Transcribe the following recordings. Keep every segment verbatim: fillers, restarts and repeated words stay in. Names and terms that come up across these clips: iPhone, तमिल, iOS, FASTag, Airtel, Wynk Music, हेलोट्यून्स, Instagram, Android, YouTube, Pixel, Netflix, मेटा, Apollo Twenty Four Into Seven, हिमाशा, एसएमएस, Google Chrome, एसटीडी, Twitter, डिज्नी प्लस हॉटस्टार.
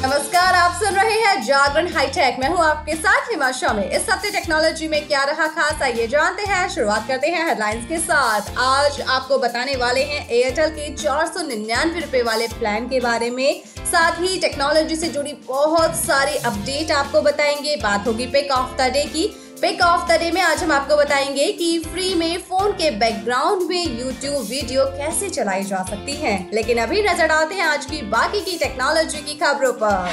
नमस्कार, आप सुन रहे हैं जागरण हाईटेक। मैं हूं आपके साथ हिमाशा। में इस हफ्ते टेक्नोलॉजी में क्या रहा खास, आइए जानते हैं। शुरुआत करते हैं हेडलाइंस के साथ। आज आपको बताने वाले हैं एयरटेल के चार सौ निन्यानवे रुपए वाले प्लान के बारे में, साथ ही टेक्नोलॉजी से जुड़ी बहुत सारी अपडेट आपको बताएंगे। बात होगी पिक ऑफ द डे की। पिक ऑफ द डे में आज हम आपको बताएंगे कि फ्री में फोन के बैकग्राउंड में यूट्यूब वीडियो कैसे चलाई जा सकती है। लेकिन अभी नजर डालते हैं आज की बाकी की टेक्नोलॉजी की खबरों पर।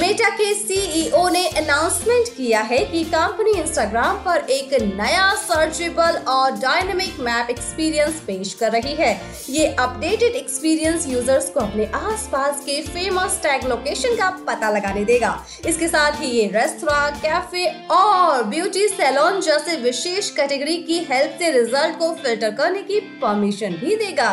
मेटा के सीईओ ने अनाउंसमेंट किया है कि कंपनी इंस्टाग्राम पर एक नया सर्चेबल और डायनेमिक मैप एक्सपीरियंस पेश कर रही है। ये अपडेटेड एक्सपीरियंस यूजर्स को अपने आसपास के फेमस टैग लोकेशन का पता लगाने देगा। इसके साथ ही ये रेस्तरां, कैफे और ब्यूटी सैलून जैसे विशेष कैटेगरी की हेल्प से रिजल्ट को फिल्टर करने की परमिशन भी देगा।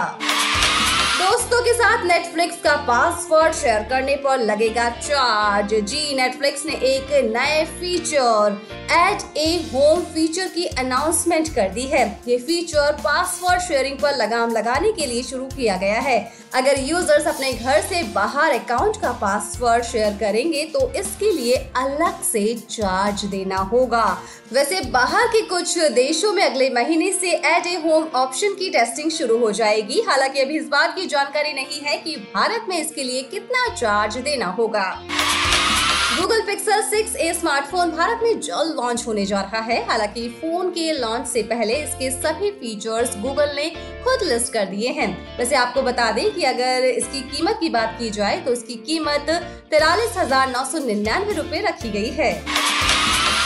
दोस्तों के साथ नेटफ्लिक्स का पासवर्ड शेयर करने पर लगेगा चार्ज। जी, नेटफ्लिक्स ने एक नए feature at a home feature की अनाउंसमेंट कर दी है। ये फीचर पासवर्ड शेयरिंग पर लगाम लगाने के लिए शुरू किया गया है। अगर यूजर्स अपने घर से बाहर अकाउंट का पासवर्ड शेयर करेंगे तो इसके लिए अलग से चार्ज देना होगा। वैसे बाहर के कुछ देशों में अगले महीने से एट ए होम ऑप्शन की टेस्टिंग शुरू हो जाएगी। हालांकि अभी इस बात की जानकारी नहीं है कि भारत में इसके लिए कितना चार्ज देना होगा। Google Pixel six A smartphone Bharat में जल्द लॉन्च होने जा रहा है। हालांकि फोन के लॉन्च से पहले इसके सभी फीचर्स Google ने खुद लिस्ट कर दिए हैं। वैसे आपको बता दें कि अगर इसकी कीमत की बात की जाए तो इसकी कीमत तिरालीस हजार नौ सौ निन्यानवे रुपए रखी गई है।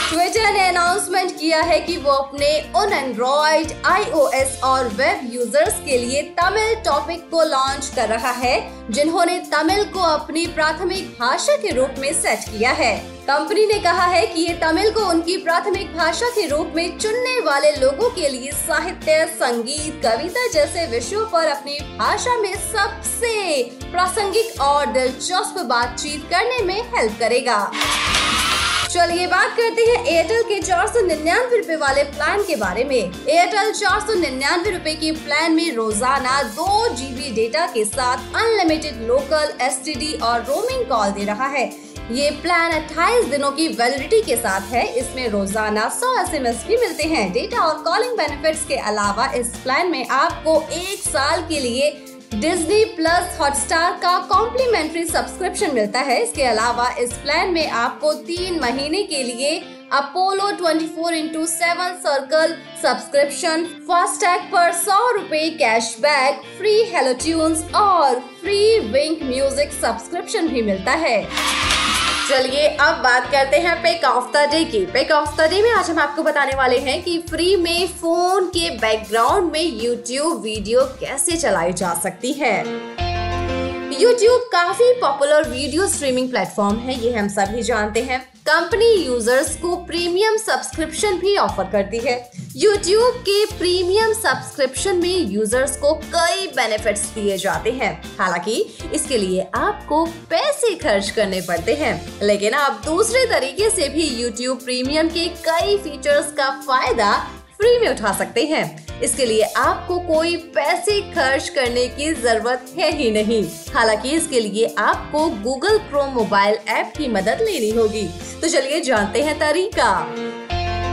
ट्विटर ने अनाउंसमेंट किया है कि वो अपने उन एंड्रॉइड, आईओएस और वेब यूजर्स के लिए तमिल टॉपिक को लॉन्च कर रहा है, जिन्होंने तमिल को अपनी प्राथमिक भाषा के रूप में सेट किया है। कंपनी ने कहा है कि ये तमिल को उनकी प्राथमिक भाषा के रूप में चुनने वाले लोगों के लिए साहित्य, संगीत, कविता जैसे विषयों पर अपनी भाषा में सबसे प्रासंगिक और दिलचस्प बातचीत करने में हेल्प करेगा। चलिए बात करते हैं एयरटेल के चार सौ निन्यानवे रूपए वाले प्लान के बारे में। एयरटेल चार सौ निन्यानवे रूपए के प्लान में रोजाना दो जीबी डेटा के साथ अनलिमिटेड लोकल, एसटीडी और रोमिंग कॉल दे रहा है। ये प्लान अट्ठाईस दिनों की वैलिडिटी के साथ है। इसमें रोजाना सौ एसएमएस भी मिलते हैं। डेटा और कॉलिंग बेनिफिट्स के अलावा इस प्लान में आपको एक साल के लिए डिज्नी प्लस हॉटस्टार का कॉम्प्लीमेंट्री सब्सक्रिप्शन मिलता है। इसके अलावा इस प्लान में आपको तीन महीने के लिए Apollo twenty four into seven circle subscription, FASTag पर सौ रुपए कैशबैक, फ्री हेलोट्यून्स और फ्री विंक म्यूजिक सब्सक्रिप्शन भी मिलता है। चलिए अब बात करते हैं पिक ऑफ द डे की। पिक ऑफ द डे में आज हम आपको बताने वाले हैं कि फ्री में फोन के बैकग्राउंड में यूट्यूब वीडियो कैसे चलाई जा सकती है। यूट्यूब काफी पॉपुलर वीडियो स्ट्रीमिंग प्लेटफॉर्म है, ये हम सभी जानते हैं। कंपनी यूजर्स को प्रीमियम सब्सक्रिप्शन भी ऑफर करती है। यूट्यूब के प्रीमियम सब्सक्रिप्शन में यूजर्स को कई बेनिफिट्स दिए जाते हैं। हालांकि इसके लिए आपको पैसे खर्च करने पड़ते हैं, लेकिन आप दूसरे तरीके से भी यूट्यूब प्रीमियम के कई फीचर्स का फायदा फ्री में उठा सकते हैं। इसके लिए आपको कोई पैसे खर्च करने की जरूरत है ही नहीं। हालांकि इसके लिए आपको Google Chrome मोबाइल ऐप की मदद लेनी होगी। तो चलिए जानते हैं तरीका।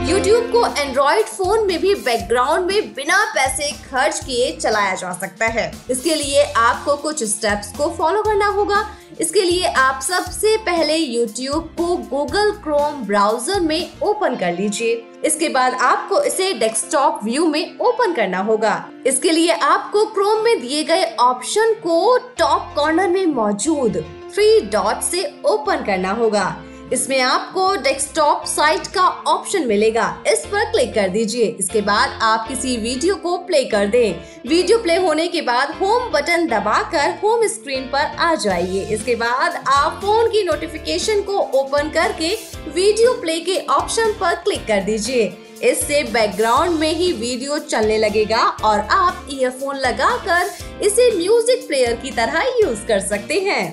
YouTube को Android फोन में भी बैकग्राउंड में बिना पैसे खर्च किए चलाया जा सकता है। इसके लिए आपको कुछ स्टेप्स को फॉलो करना होगा। इसके लिए आप सबसे पहले YouTube को Google Chrome ब्राउजर में ओपन कर लीजिए। इसके बाद आपको इसे डेस्कटॉप व्यू में ओपन करना होगा। इसके लिए आपको Chrome में दिए गए ऑप्शन को टॉप कॉर्नर में मौजूद थ्री डॉट से ओपन करना होगा। इसमें आपको डेस्कटॉप साइट का ऑप्शन मिलेगा, इस पर क्लिक कर दीजिए। इसके बाद आप किसी वीडियो को प्ले कर दें। वीडियो प्ले होने के बाद होम बटन दबाकर होम स्क्रीन पर आ जाइए। इसके बाद आप फोन की नोटिफिकेशन को ओपन करके वीडियो प्ले के ऑप्शन पर क्लिक कर दीजिए। इससे बैकग्राउंड में ही वीडियो चलने लगेगा और आप ईयरफोन लगाकर इसे म्यूजिक प्लेयर की तरह यूज कर सकते हैं।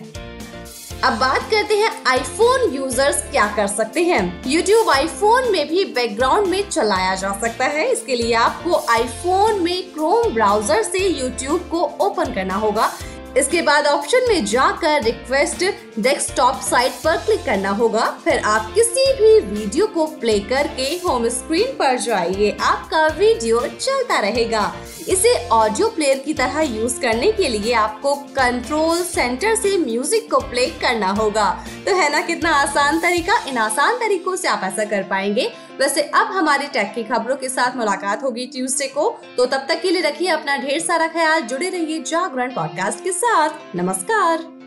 अब बात करते हैं आईफोन यूजर्स क्या कर सकते हैं। YouTube आईफोन में भी बैकग्राउंड में चलाया जा सकता है। इसके लिए आपको आईफोन में क्रोम ब्राउजर से YouTube को ओपन करना होगा। इसके बाद ऑप्शन में जाकर रिक्वेस्ट डेस्कटॉप साइट पर क्लिक करना होगा। फिर आप किसी भी वीडियो को प्ले करके होम स्क्रीन पर जाइए, आपका वीडियो चलता रहेगा। इसे ऑडियो प्लेयर की तरह यूज करने के लिए आपको कंट्रोल सेंटर से म्यूजिक को प्ले करना होगा। तो है ना कितना आसान तरीका। इन आसान तरीकों से आप ऐसा कर पाएंगे। वैसे अब हमारे टेक की खबरों के साथ मुलाकात होगी ट्यूसडे को, तो तब तक के लिए रखिए अपना ढेर सारा ख्याल। जुड़े रहिए जागरण पॉडकास्ट के साथ। नमस्कार।